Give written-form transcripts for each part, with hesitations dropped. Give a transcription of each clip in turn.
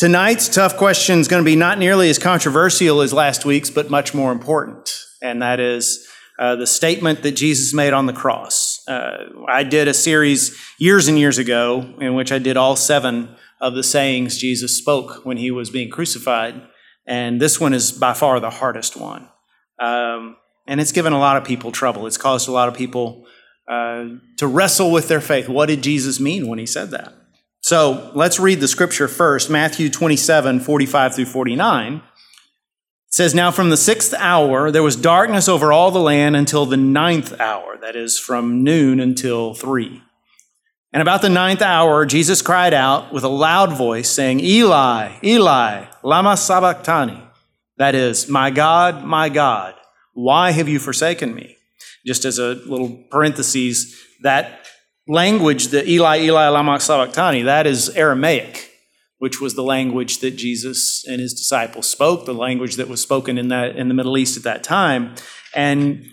Tonight's tough question is going to be not nearly as controversial as last week's, but much more important, and that is the statement that Jesus made on the cross. I did a series years and years ago in which I did all 7 of the sayings Jesus spoke when he was being crucified, and this one is by far the hardest one. And it's given a lot of people trouble. It's caused a lot of people to wrestle with their faith. What did Jesus mean when he said that? So let's read the scripture first, Matthew 27, 45 through 49. It says, "Now from the 6th hour there was darkness over all the land until the 9th hour," that is from noon until 3. "And about the 9th hour Jesus cried out with a loud voice, saying, 'Eli, Eli, lama sabachthani,' that is, 'My God, why have you forsaken me?'" Just as a little parenthesis, that language, the Eli, Eli, lama sabachthani, that is Aramaic, which was the language that Jesus and his disciples spoke, the language that was spoken in the Middle East at that time. And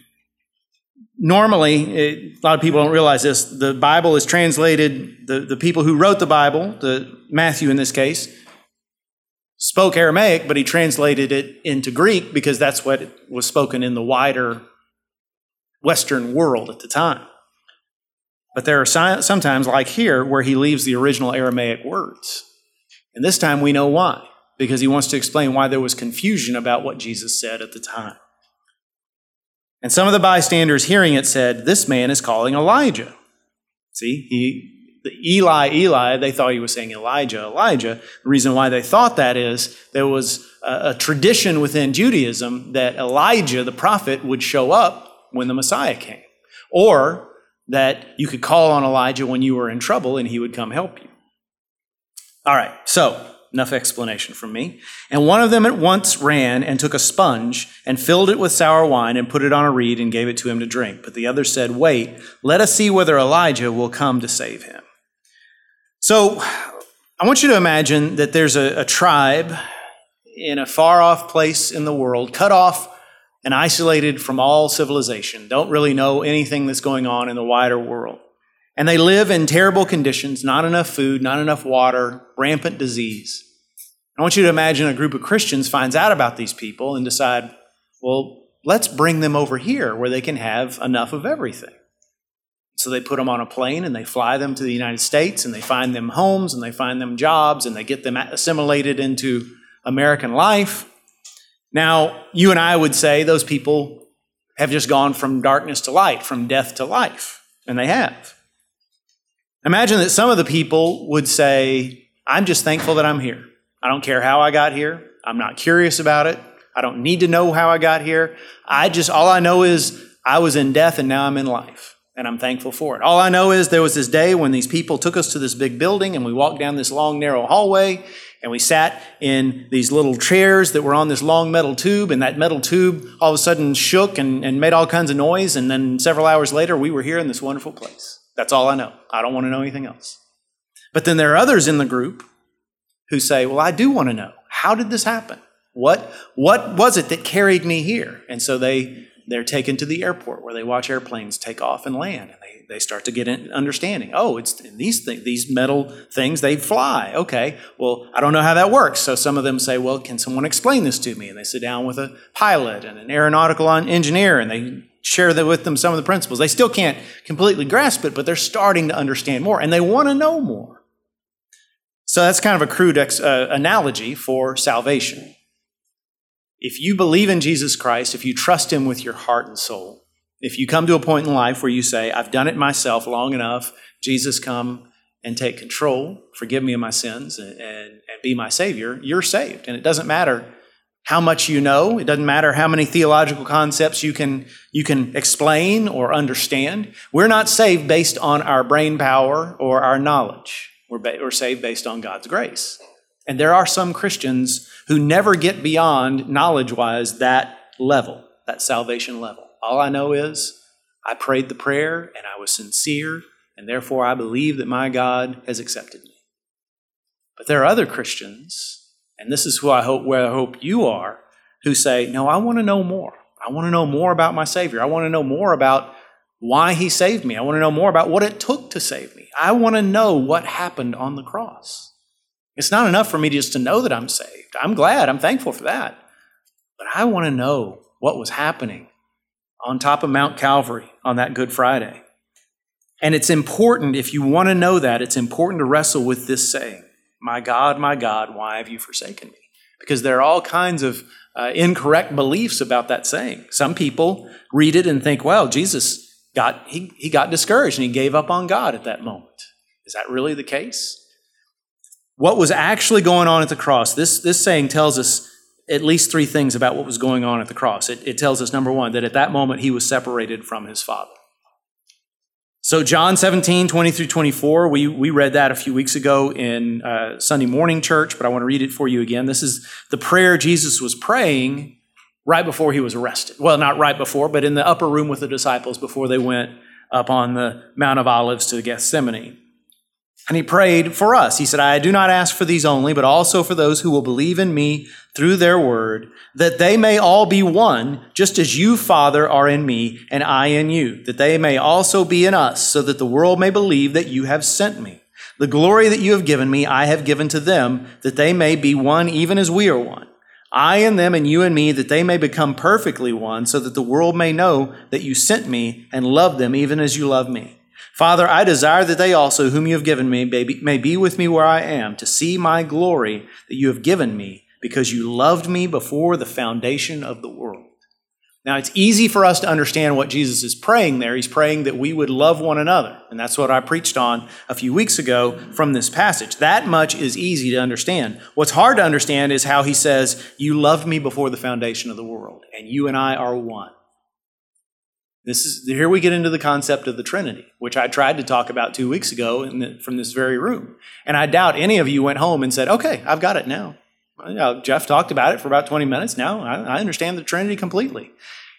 normally, a lot of people don't realize this, the Bible is translated, the people who wrote the Bible, Matthew in this case, spoke Aramaic, but he translated it into Greek because that's what was spoken in the wider Western world at the time. But there are sometimes, like here, where he leaves the original Aramaic words. And this time we know why, because he wants to explain why there was confusion about what Jesus said at the time. "And some of the bystanders hearing it said, 'This man is calling Elijah.'" See, the Eli, Eli, they thought he was saying Elijah, Elijah. The reason why they thought that is there was a tradition within Judaism that Elijah, the prophet, would show up when the Messiah came. Or that you could call on Elijah when you were in trouble and he would come help you. All right, so enough explanation from me. "And one of them at once ran and took a sponge and filled it with sour wine and put it on a reed and gave it to him to drink. But the other said, 'Wait, let us see whether Elijah will come to save him.'" So I want you to imagine that there's a tribe in a far-off place in the world, cut off and isolated from all civilization, don't really know anything that's going on in the wider world. And they live in terrible conditions, not enough food, not enough water, rampant disease. I want you to imagine a group of Christians finds out about these people and decide, well, let's bring them over here where they can have enough of everything. So they put them on a plane and they fly them to the United States and they find them homes and they find them jobs and they get them assimilated into American life. Now, you and I would say those people have just gone from darkness to light, from death to life, and they have. Imagine that some of the people would say, "I'm just thankful that I'm here. I don't care how I got here. I'm not curious about it. I don't need to know how I got here. All I know is I was in death and now I'm in life, and I'm thankful for it. All I know is there was this day when these people took us to this big building and we walked down this long, narrow hallway, and we sat in these little chairs that were on this long metal tube, and that metal tube all of a sudden shook and made all kinds of noise, and then several hours later, we were here in this wonderful place. That's all I know. I don't want to know anything else." But then there are others in the group who say, "Well, I do want to know. How did this happen? What was it that carried me here?" And so they're taken to the airport where they watch airplanes take off and land, and they start to get an understanding. Oh, it's these metal things, they fly. Okay, well, I don't know how that works. So some of them say, well, can someone explain this to me? And they sit down with a pilot and an aeronautical engineer, and they share with them some of the principles. They still can't completely grasp it, but they're starting to understand more, and they want to know more. So that's kind of a crude analogy for salvation. If you believe in Jesus Christ, if you trust him with your heart and soul, if you come to a point in life where you say, I've done it myself long enough, Jesus, come and take control, forgive me of my sins, and be my Savior, you're saved. And it doesn't matter how much you know. It doesn't matter how many theological concepts you can explain or understand. We're not saved based on our brain power or our knowledge. We're saved based on God's grace. And there are some Christians who never get beyond, knowledge-wise, that level, that salvation level. All I know is I prayed the prayer and I was sincere, and therefore I believe that my God has accepted me. But there are other Christians, and this is where I hope you are, who say, no, I want to know more. I want to know more about my Savior. I want to know more about why he saved me. I want to know more about what it took to save me. I want to know what happened on the cross. It's not enough for me just to know that I'm saved. I'm glad. I'm thankful for that. But I want to know what was happening on top of Mount Calvary on that Good Friday. And it's important, if you want to know that, it's important to wrestle with this saying, my God, why have you forsaken me? Because there are all kinds of incorrect beliefs about that saying. Some people read it and think, well, Jesus got discouraged and he gave up on God at that moment. Is that really the case? What was actually going on at the cross? This saying tells us at least three things about what was going on at the cross. It tells us, number one, that at that moment he was separated from his Father. So John 17, 20 through 24, we read that a few weeks ago in Sunday morning church, but I want to read it for you again. This is the prayer Jesus was praying right before he was arrested. Well, not right before, but in the upper room with the disciples before they went up on the Mount of Olives to Gethsemane. And he prayed for us. He said, I do not ask for these only, but also for those who will believe in me through their word, that they may all be one, just as you, Father, are in me and I in you, that they may also be in us, so that the world may believe that you have sent me. The glory that you have given me, I have given to them, that they may be one even as we are one. I in them and you in me, that they may become perfectly one, so that the world may know that you sent me and loved them even as you love me. Father, I desire that they also, whom you have given me, may be with me where I am, to see my glory that you have given me, because you loved me before the foundation of the world. Now, it's easy for us to understand what Jesus is praying there. He's praying that we would love one another, and that's what I preached on a few weeks ago from this passage. That much is easy to understand. What's hard to understand is how he says, you loved me before the foundation of the world, and you and I are one. Here we get into the concept of the Trinity, which I tried to talk about 2 weeks ago from this very room. And I doubt any of you went home and said, okay, I've got it now. Well, Jeff talked about it for about 20 minutes. Now I understand the Trinity completely.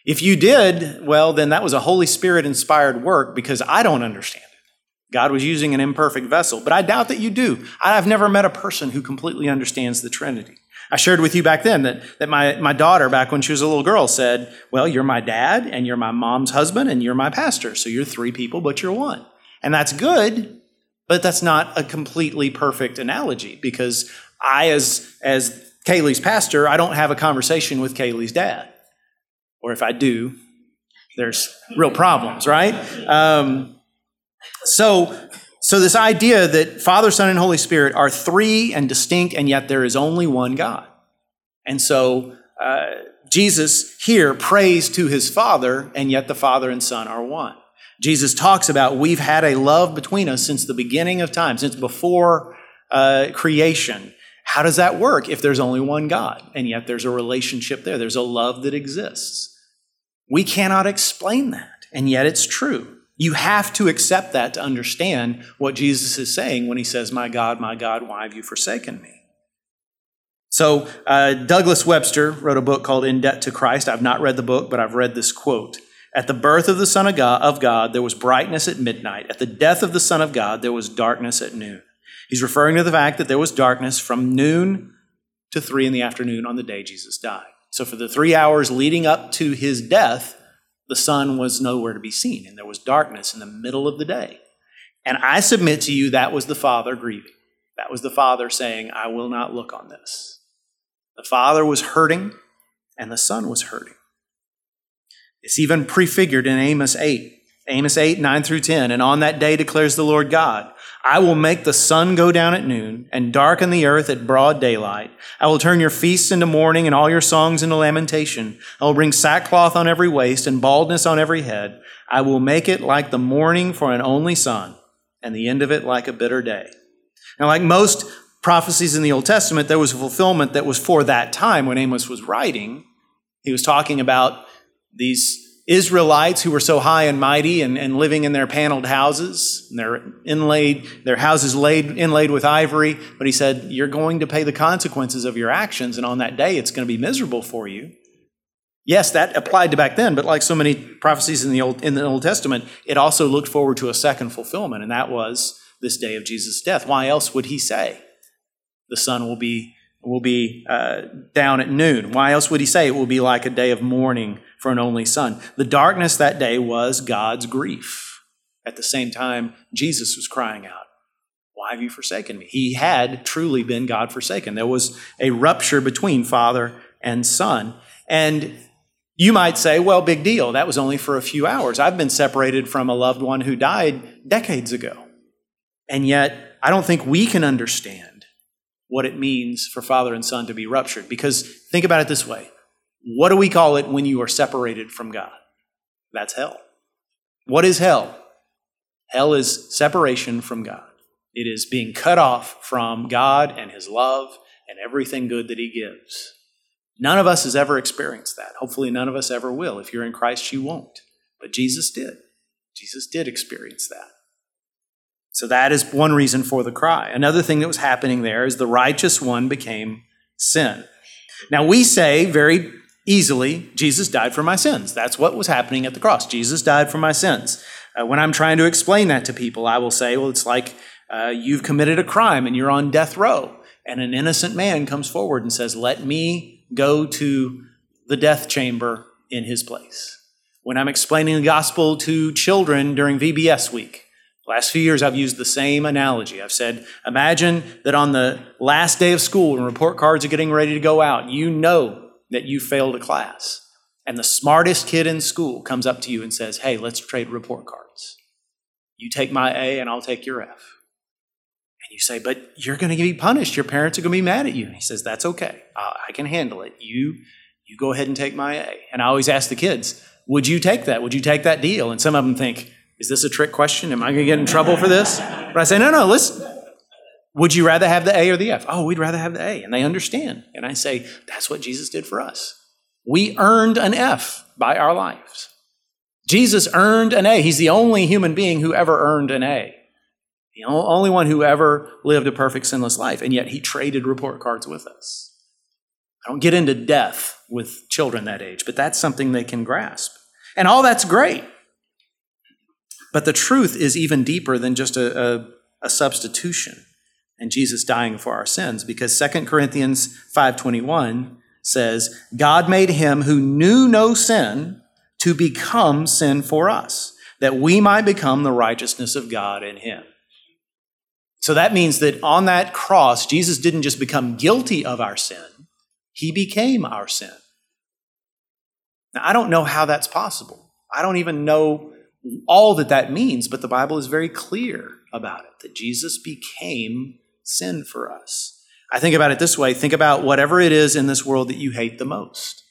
If you did, well, then that was a Holy Spirit-inspired work because I don't understand it. God was using an imperfect vessel, but I doubt that you do. I've never met a person who completely understands the Trinity. I shared with you back then that my daughter, back when she was a little girl, said, well, you're my dad, and you're my mom's husband, and you're my pastor. So you're three people, but you're one. And that's good, but that's not a completely perfect analogy because I, as Kaylee's pastor, I don't have a conversation with Kaylee's dad. Or if I do, there's real problems, right? So this idea that Father, Son, and Holy Spirit are three and distinct, and yet there is only one God. And so Jesus here prays to his Father, and yet the Father and Son are one. Jesus talks about we've had a love between us since the beginning of time, since before creation. How does that work if there's only one God, and yet there's a relationship there? There's a love that exists. We cannot explain that, and yet it's true. You have to accept that to understand what Jesus is saying when he says, my God, why have you forsaken me? So Douglas Webster wrote a book called In Debt to Christ. I've not read the book, but I've read this quote. At the birth of the Son of God, there was brightness at midnight. At the death of the Son of God, there was darkness at noon. He's referring to the fact that there was darkness from noon to 3 p.m. on the day Jesus died. So for the 3 hours leading up to his death, the sun was nowhere to be seen, and there was darkness in the middle of the day. And I submit to you that was the Father grieving. That was the Father saying, I will not look on this. The Father was hurting, and the Son was hurting. It's even prefigured in Amos 8. Amos 8, 9 through 10, and on that day declares the Lord God, I will make the sun go down at noon and darken the earth at broad daylight. I will turn your feasts into mourning and all your songs into lamentation. I will bring sackcloth on every waist and baldness on every head. I will make it like the morning for an only son and the end of it like a bitter day. Now, like most prophecies in the Old Testament, there was a fulfillment that was for that time when Amos was writing. He was talking about these Israelites who were so high and mighty and living in their paneled houses, and their houses inlaid with ivory. But he said, you're going to pay the consequences of your actions, and on that day it's going to be miserable for you. Yes, that applied to back then, but like so many prophecies in the Old Testament, it also looked forward to a second fulfillment, and that was this day of Jesus' death. Why else would he say the sun will be down at noon? Why else would he say it will be like a day of mourning for an only son? The darkness that day was God's grief. At the same time, Jesus was crying out, why why have you forsaken me? He had truly been God forsaken. There was a rupture between father and son. And you might say, well, big deal. That was only for a few hours. I've been separated from a loved one who died decades ago. And yet, I don't think we can understand what it means for father and son to be ruptured. Because think about it this way. What do we call it when you are separated from God? That's hell. What is hell? Hell is separation from God. It is being cut off from God and his love and everything good that he gives. None of us has ever experienced that. Hopefully none of us ever will. If you're in Christ, you won't. But Jesus did. Jesus did experience that. So that is one reason for the cry. Another thing that was happening there is the righteous one became sin. Now we say very easily, Jesus died for my sins. That's what was happening at the cross. Jesus died for my sins. When I'm trying to explain that to people, I will say, well, it's like you've committed a crime and you're on death row. And an innocent man comes forward and says, let me go to the death chamber in his place. When I'm explaining the gospel to children during VBS week, the last few years I've used the same analogy. I've said, imagine that on the last day of school when report cards are getting ready to go out, you know that you failed a class. And the smartest kid in school comes up to you and says, hey, let's trade report cards. You take my A and I'll take your F. And you say, but you're going to be punished. Your parents are going to be mad at you. And he says, that's okay. I can handle it. You go ahead and take my A. And I always ask the kids, would you take that? Would you take that deal? And some of them think, is this a trick question? Am I going to get in trouble for this? But I say, no, listen. Would you rather have the A or the F? Oh, we'd rather have the A. And they understand. And I say, that's what Jesus did for us. We earned an F by our lives. Jesus earned an A. He's the only human being who ever earned an A. The only one who ever lived a perfect sinless life, and yet he traded report cards with us. I don't get into death with children that age, but that's something they can grasp. And all that's great. But the truth is even deeper than just a substitution and Jesus dying for our sins, because 2 Corinthians 5:21 says, God made him who knew no sin to become sin for us, that we might become the righteousness of God in him. So that means that on that cross, Jesus didn't just become guilty of our sin, he became our sin. Now, I don't know how that's possible. I don't even know all that means, but the Bible is very clear about it, that Jesus became sin for us. I think about it this way. Think about whatever it is in this world that you hate the most.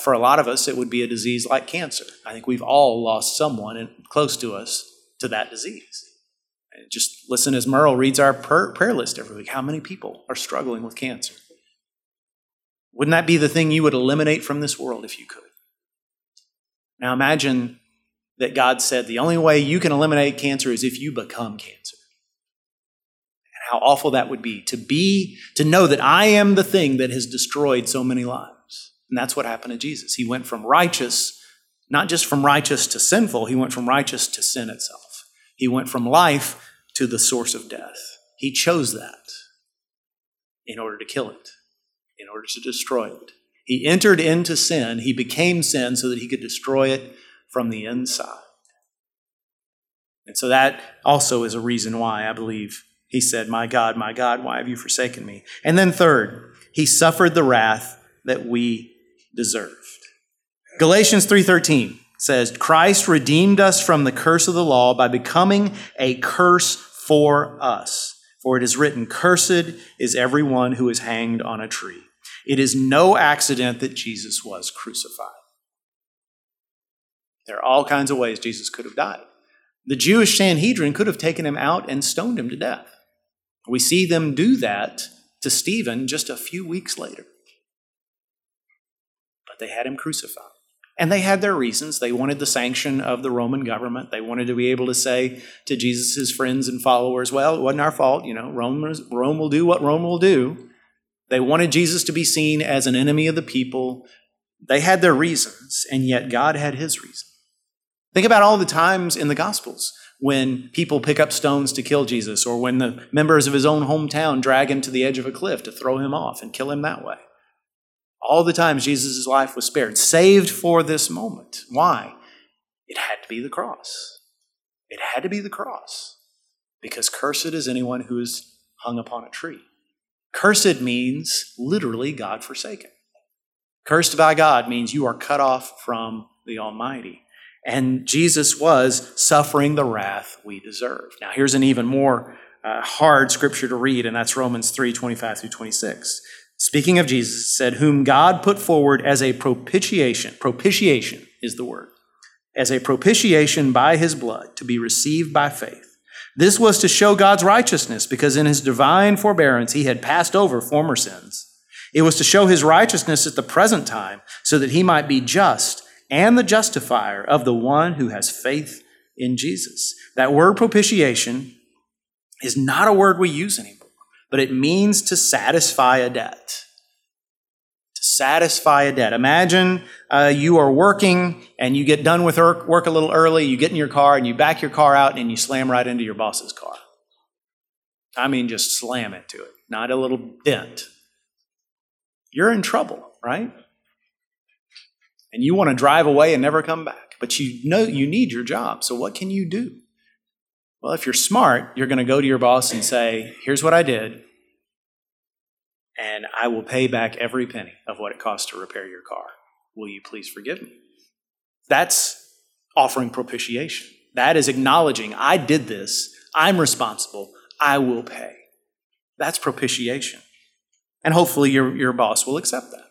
For a lot of us, it would be a disease like cancer. I think we've all lost someone close to us to that disease. And just listen as Merle reads our prayer list every week. How many people are struggling with cancer? Wouldn't that be the thing you would eliminate from this world if you could? Now imagine that God said the only way you can eliminate cancer is if you become cancer. How awful that would be, to know that I am the thing that has destroyed so many lives. And that's what happened to Jesus. He went from righteous, not just from righteous to sinful, he went from righteous to sin itself. He went from life to the source of death. He chose that in order to kill it, in order to destroy it. He entered into sin, he became sin so that he could destroy it from the inside. And so that also is a reason why I believe he said, my God, why have you forsaken me? And then third, he suffered the wrath that we deserved. Galatians 3:13 says, Christ redeemed us from the curse of the law by becoming a curse for us. For it is written, cursed is everyone who is hanged on a tree. It is no accident that Jesus was crucified. There are all kinds of ways Jesus could have died. The Jewish Sanhedrin could have taken him out and stoned him to death. We see them do that to Stephen just a few weeks later. But they had him crucified. And they had their reasons. They wanted the sanction of the Roman government. They wanted to be able to say to Jesus' friends and followers, well, it wasn't our fault. You know, Rome will do what Rome will do. They wanted Jesus to be seen as an enemy of the people. They had their reasons, and yet God had his reasons. Think about all the times in the Gospels when people pick up stones to kill Jesus, or when the members of his own hometown drag him to the edge of a cliff to throw him off and kill him that way. All the times Jesus' life was spared, saved for this moment. Why? It had to be the cross. It had to be the cross. because cursed is anyone who is hung upon a tree. Cursed means literally God forsaken. Cursed by God means you are cut off from the Almighty. And Jesus was suffering the wrath we deserve. Now, here's an even more hard scripture to read, and that's Romans 3:25 through 26. Speaking of Jesus, it said, whom God put forward as a propitiation. Propitiation is the word. As a propitiation by his blood to be received by faith. This was to show God's righteousness, because in his divine forbearance he had passed over former sins. It was to show his righteousness at the present time, so that he might be just and the justifier of the one who has faith in Jesus. That word propitiation is not a word we use anymore, but it means to satisfy a debt. To satisfy a debt. Imagine you are working and you get done with work a little early, you get in your car and you back your car out and you slam right into your boss's car. I mean, just slam into it, not a little dent. You're in trouble, right? And you want to drive away and never come back, but you know you need your job. So what can you do? Well, if you're smart, you're going to go to your boss and say, here's what I did, and I will pay back every penny of what it costs to repair your car. Will you please forgive me? That's offering propitiation. That is acknowledging, I did this, I'm responsible, I will pay. That's propitiation. And hopefully your boss will accept that,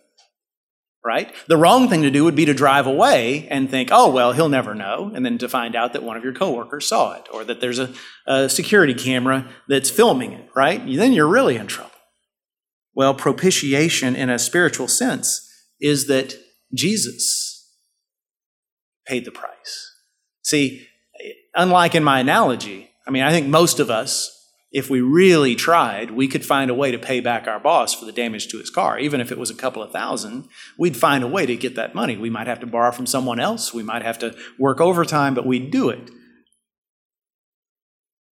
right? The wrong thing to do would be to drive away and think, oh, well, he'll never know, and then to find out that one of your coworkers saw it or that there's a security camera that's filming it, right? Then you're really in trouble. Well, propitiation in a spiritual sense is that Jesus paid the price. See, unlike in my analogy, I think most of us, if we really tried, we could find a way to pay back our boss for the damage to his car. Even if it was a couple of $1,000, we'd find a way to get that money. We might have to borrow from someone else. We might have to work overtime, but we'd do it.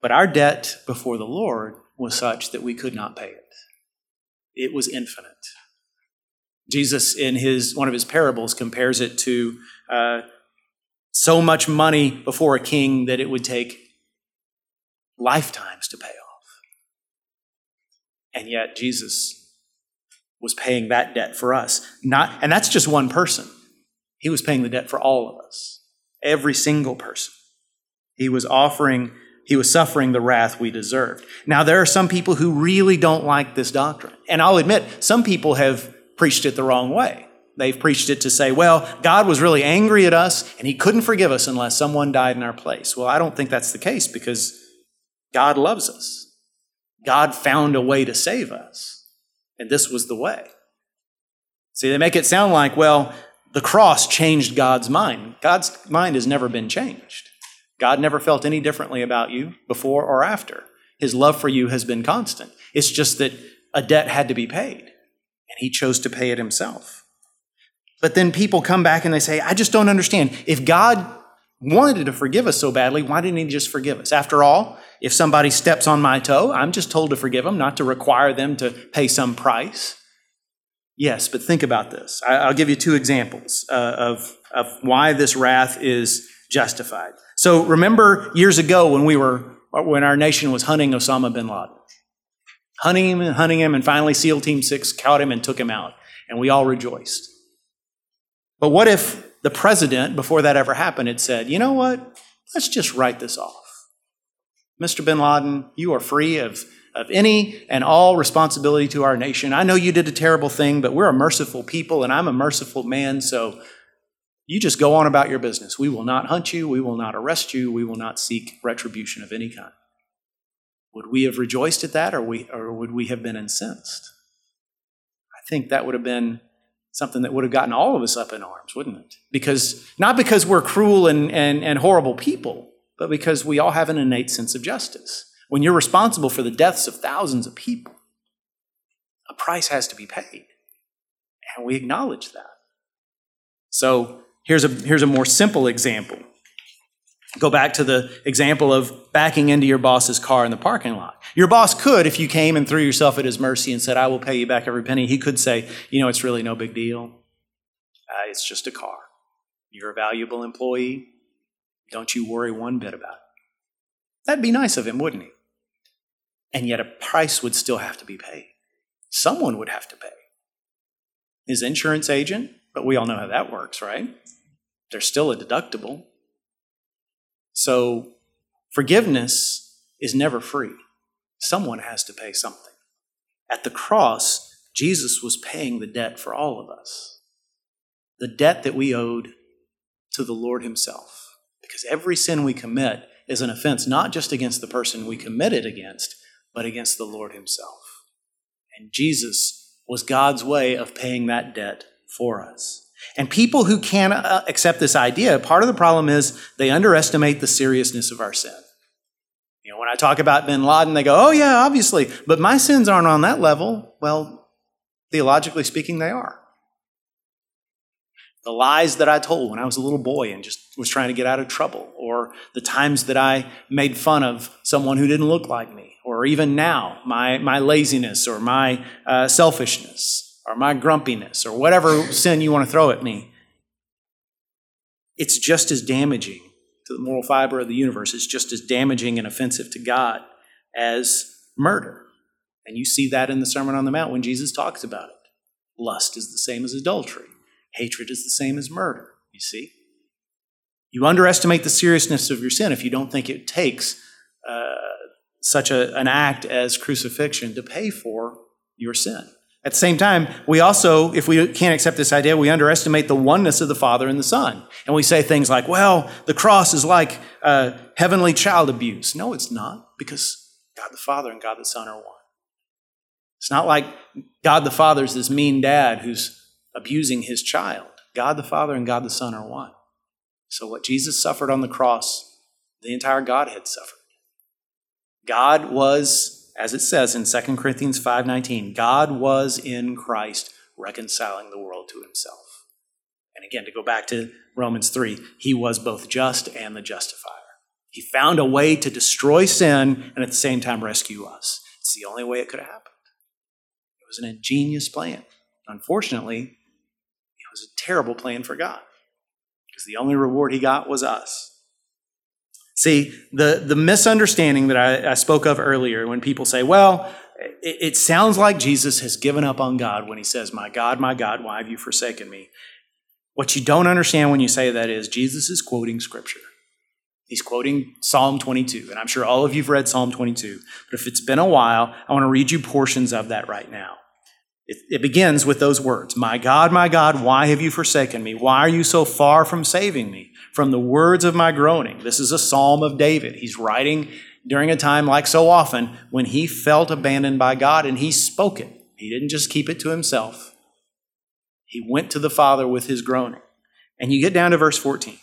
But our debt before the Lord was such that we could not pay it. It was infinite. Jesus, in one of his parables, compares it to so much money before a king that it would take lifetimes to pay off. And yet Jesus was paying that debt for us. And that's just one person. He was paying the debt for all of us. Every single person. He was suffering the wrath we deserved. Now, there are some people who really don't like this doctrine. And I'll admit, some people have preached it the wrong way. They've preached it to say, well, God was really angry at us and he couldn't forgive us unless someone died in our place. Well, I don't think that's the case, because God loves us. God found a way to save us, and this was the way. See, they make it sound like, well, the cross changed God's mind. God's mind has never been changed. God never felt any differently about you before or after. His love for you has been constant. It's just that a debt had to be paid, and he chose to pay it himself. But then people come back and they say, I just don't understand. If God wanted to forgive us so badly, why didn't he just forgive us? After all, if somebody steps on my toe, I'm just told to forgive them, not to require them to pay some price. Yes, but think about this. I'll give you two examples of why this wrath is justified. So remember years ago when our nation was hunting Osama bin Laden. Hunting him, and finally SEAL Team 6 caught him and took him out. And we all rejoiced. But what if the president, before that ever happened, had said, you know what, let's just write this off. Mr. bin Laden, you are free of any and all responsibility to our nation. I know you did a terrible thing, but we're a merciful people and I'm a merciful man, so you just go on about your business. We will not hunt you. We will not arrest you. We will not seek retribution of any kind. Would we have rejoiced at that, or would we have been incensed? I think that would have been something that would have gotten all of us up in arms, wouldn't it? Not because we're cruel and horrible people, but because we all have an innate sense of justice. When you're responsible for the deaths of thousands of people, a price has to be paid. And we acknowledge that. So here's a more simple example. Go back to the example of backing into your boss's car in the parking lot. Your boss could, if you came and threw yourself at his mercy and said, I will pay you back every penny, he could say, you know, it's really no big deal. It's just a car. You're a valuable employee. Don't you worry one bit about it. That'd be nice of him, wouldn't he? And yet a price would still have to be paid. Someone would have to pay. His insurance agent, but we all know how that works, right? There's still a deductible. So forgiveness is never free. Someone has to pay something. At the cross, Jesus was paying the debt for all of us. The debt that we owed to the Lord himself. Because every sin we commit is an offense, not just against the person we commit it against, but against the Lord himself. And Jesus was God's way of paying that debt for us. And people who can't accept this idea, part of the problem is they underestimate the seriousness of our sin. You know, when I talk about bin Laden, they go, oh yeah, obviously, but my sins aren't on that level. Well, theologically speaking, they are. The lies that I told when I was a little boy and just was trying to get out of trouble, or the times that I made fun of someone who didn't look like me, or even now, my laziness or my selfishness or my grumpiness or whatever sin you want to throw at me, it's just as damaging to the moral fiber of the universe. It's just as damaging and offensive to God as murder. And you see that in the Sermon on the Mount when Jesus talks about it. Lust is the same as adultery. Hatred is the same as murder, you see? You underestimate the seriousness of your sin if you don't think it takes such an act as crucifixion to pay for your sin. At the same time, we also, if we can't accept this idea, we underestimate the oneness of the Father and the Son. And we say things like, well, the cross is like heavenly child abuse. No, it's not, because God the Father and God the Son are one. It's not like God the Father is this mean dad who's abusing his child. God the Father and God the Son are one. So what Jesus suffered on the cross, the entire Godhead suffered. God was, as it says in 2 Corinthians 5:19, God was in Christ reconciling the world to himself. And again, to go back to Romans 3, he was both just and the justifier. He found a way to destroy sin and at the same time rescue us. It's the only way it could have happened. It was an ingenious plan. Unfortunately, it was a terrible plan for God, because the only reward he got was us. See, the misunderstanding that I spoke of earlier when people say, well, it sounds like Jesus has given up on God when he says, my God, why have you forsaken me? What you don't understand when you say that is Jesus is quoting Scripture. He's quoting Psalm 22, and I'm sure all of you have read Psalm 22, but if it's been a while, I want to read you portions of that right now. It begins with those words, my God, why have you forsaken me? Why are you so far from saving me? From the words of my groaning. This is a psalm of David. He's writing during a time, like so often, when he felt abandoned by God, and he spoke it. He didn't just keep it to himself. He went to the Father with his groaning. And you get down to verse 14.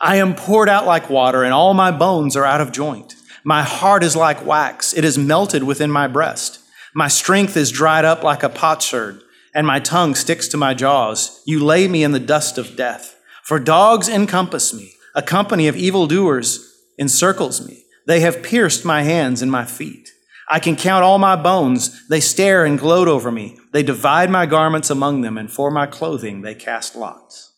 I am poured out like water, and all my bones are out of joint. My heart is like wax. It is melted within my breast. My strength is dried up like a potsherd, and my tongue sticks to my jaws. You lay me in the dust of death. For dogs encompass me. A company of evildoers encircles me. They have pierced my hands and my feet. I can count all my bones. They stare and gloat over me. They divide my garments among them, and for my clothing they cast lots.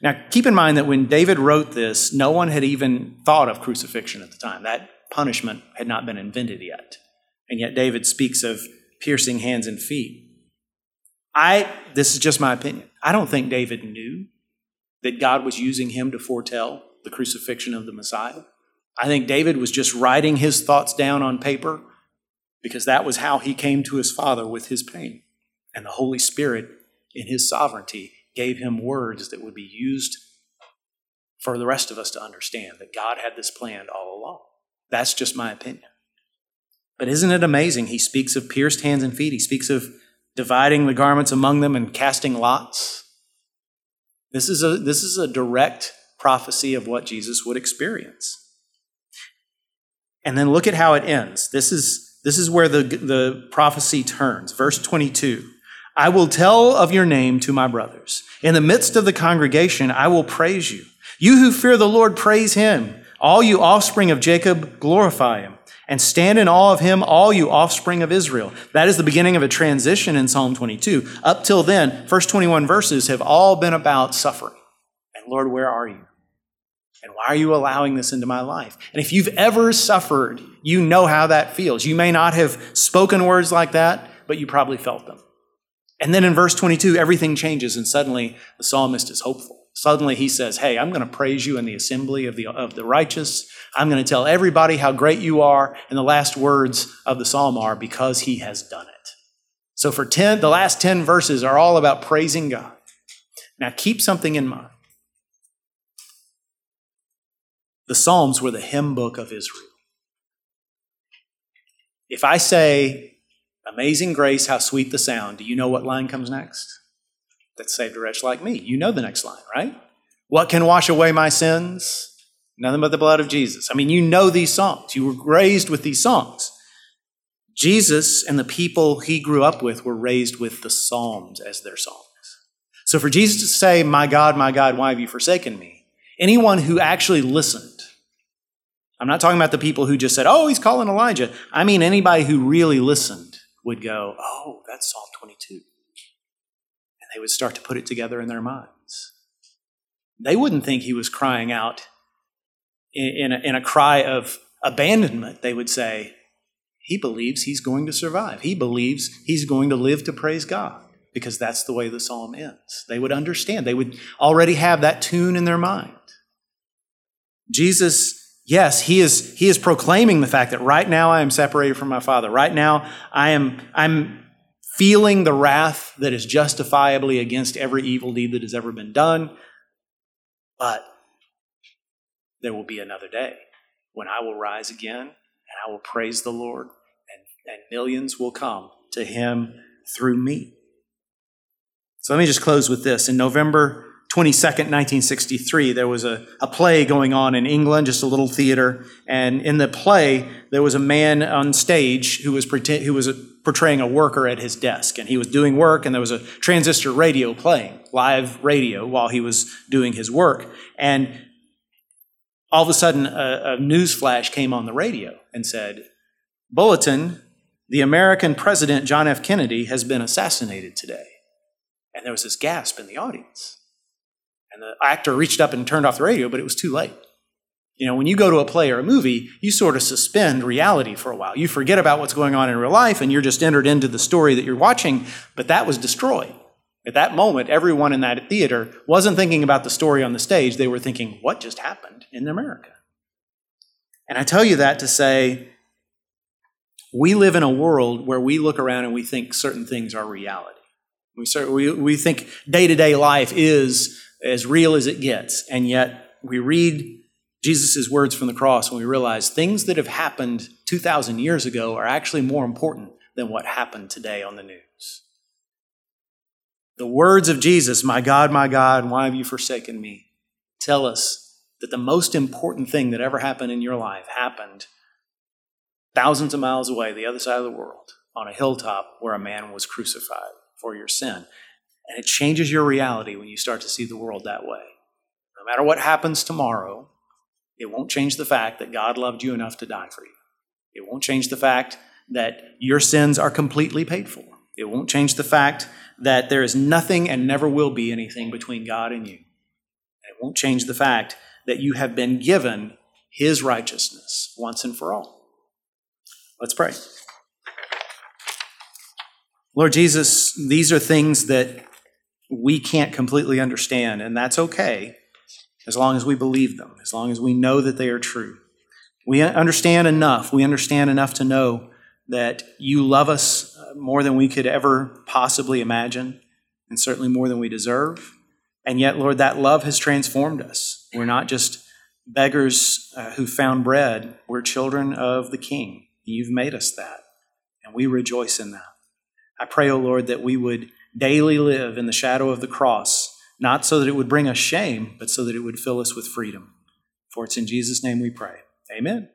Now, keep in mind that when David wrote this, no one had even thought of crucifixion at the time. That punishment had not been invented yet. And yet David speaks of piercing hands and feet. This is just my opinion. I don't think David knew that God was using him to foretell the crucifixion of the Messiah. I think David was just writing his thoughts down on paper because that was how he came to his Father with his pain. And the Holy Spirit, in his sovereignty, gave him words that would be used for the rest of us to understand that God had this planned all along. That's just my opinion. But isn't it amazing? He speaks of pierced hands and feet. He speaks of dividing the garments among them and casting lots. This is a direct prophecy of what Jesus would experience. And then look at how it ends. This is where the prophecy turns. Verse 22, I will tell of your name to my brothers. In the midst of the congregation, I will praise you. You who fear the Lord, praise him. All you offspring of Jacob, glorify him. And stand in awe of him, all you offspring of Israel. That is the beginning of a transition in Psalm 22. Up till then, first 21 verses have all been about suffering. And Lord, where are you? And why are you allowing this into my life? And if you've ever suffered, you know how that feels. You may not have spoken words like that, but you probably felt them. And then in verse 22, everything changes, and suddenly the psalmist is hopeful. Suddenly he says, hey, I'm going to praise you in the assembly of the righteous. I'm going to tell everybody how great you are. And the last words of the psalm are, because he has done it. So for the last 10 verses are all about praising God. Now keep something in mind. The Psalms were the hymn book of Israel. If I say, Amazing Grace, how sweet the sound, do you know what line comes next? That saved a wretch like me. You know the next line, right? What can wash away my sins? Nothing but the blood of Jesus. I mean, you know these songs. You were raised with these songs. Jesus and the people he grew up with were raised with the Psalms as their songs. So for Jesus to say, my God, why have you forsaken me? Anyone who actually listened, I'm not talking about the people who just said, oh, he's calling Elijah. I mean, anybody who really listened would go, oh, that's Psalm 22. They would start to put it together in their minds. They wouldn't think he was crying out in a cry of abandonment. They would say, he believes he's going to survive. He believes he's going to live to praise God, because that's the way the psalm ends. They would understand. They would already have that tune in their mind. Jesus, yes, he is proclaiming the fact that right now I am separated from my Father. Right now I'm feeling the wrath that is justifiably against every evil deed that has ever been done. But there will be another day when I will rise again and I will praise the Lord, and millions will come to him through me. So let me just close with this. In November 22nd, 1963, there was a play going on in England, just a little theater. And in the play, there was a man on stage who was portraying a worker at his desk. And he was doing work, and there was a transistor radio playing, live radio, while he was doing his work. And all of a sudden, a news flash came on the radio and said, bulletin, the American president, John F. Kennedy, has been assassinated today. And there was this gasp in the audience. And the actor reached up and turned off the radio, but it was too late. You know, when you go to a play or a movie, you sort of suspend reality for a while. You forget about what's going on in real life, and you're just entered into the story that you're watching, but that was destroyed. At that moment, everyone in that theater wasn't thinking about the story on the stage. They were thinking, what just happened in America? And I tell you that to say, we live in a world where we look around and we think certain things are reality. We think day-to-day life is as real as it gets, and yet we read Jesus' words from the cross, when we realize things that have happened 2,000 years ago are actually more important than what happened today on the news. The words of Jesus, my God, why have you forsaken me?" tell us that the most important thing that ever happened in your life happened thousands of miles away, the other side of the world, on a hilltop where a man was crucified for your sin. And it changes your reality when you start to see the world that way. No matter what happens tomorrow, it won't change the fact that God loved you enough to die for you. It won't change the fact that your sins are completely paid for. It won't change the fact that there is nothing and never will be anything between God and you. It won't change the fact that you have been given his righteousness once and for all. Let's pray. Lord Jesus, these are things that we can't completely understand, and that's okay. As long as we believe them, as long as we know that they are true. We understand enough to know that you love us more than we could ever possibly imagine, and certainly more than we deserve. And yet, Lord, that love has transformed us. We're not just beggars who found bread. We're children of the King. You've made us that, and we rejoice in that. I pray, O Lord, that we would daily live in the shadow of the cross, not so that it would bring us shame, but so that it would fill us with freedom. For it's in Jesus' name we pray. Amen.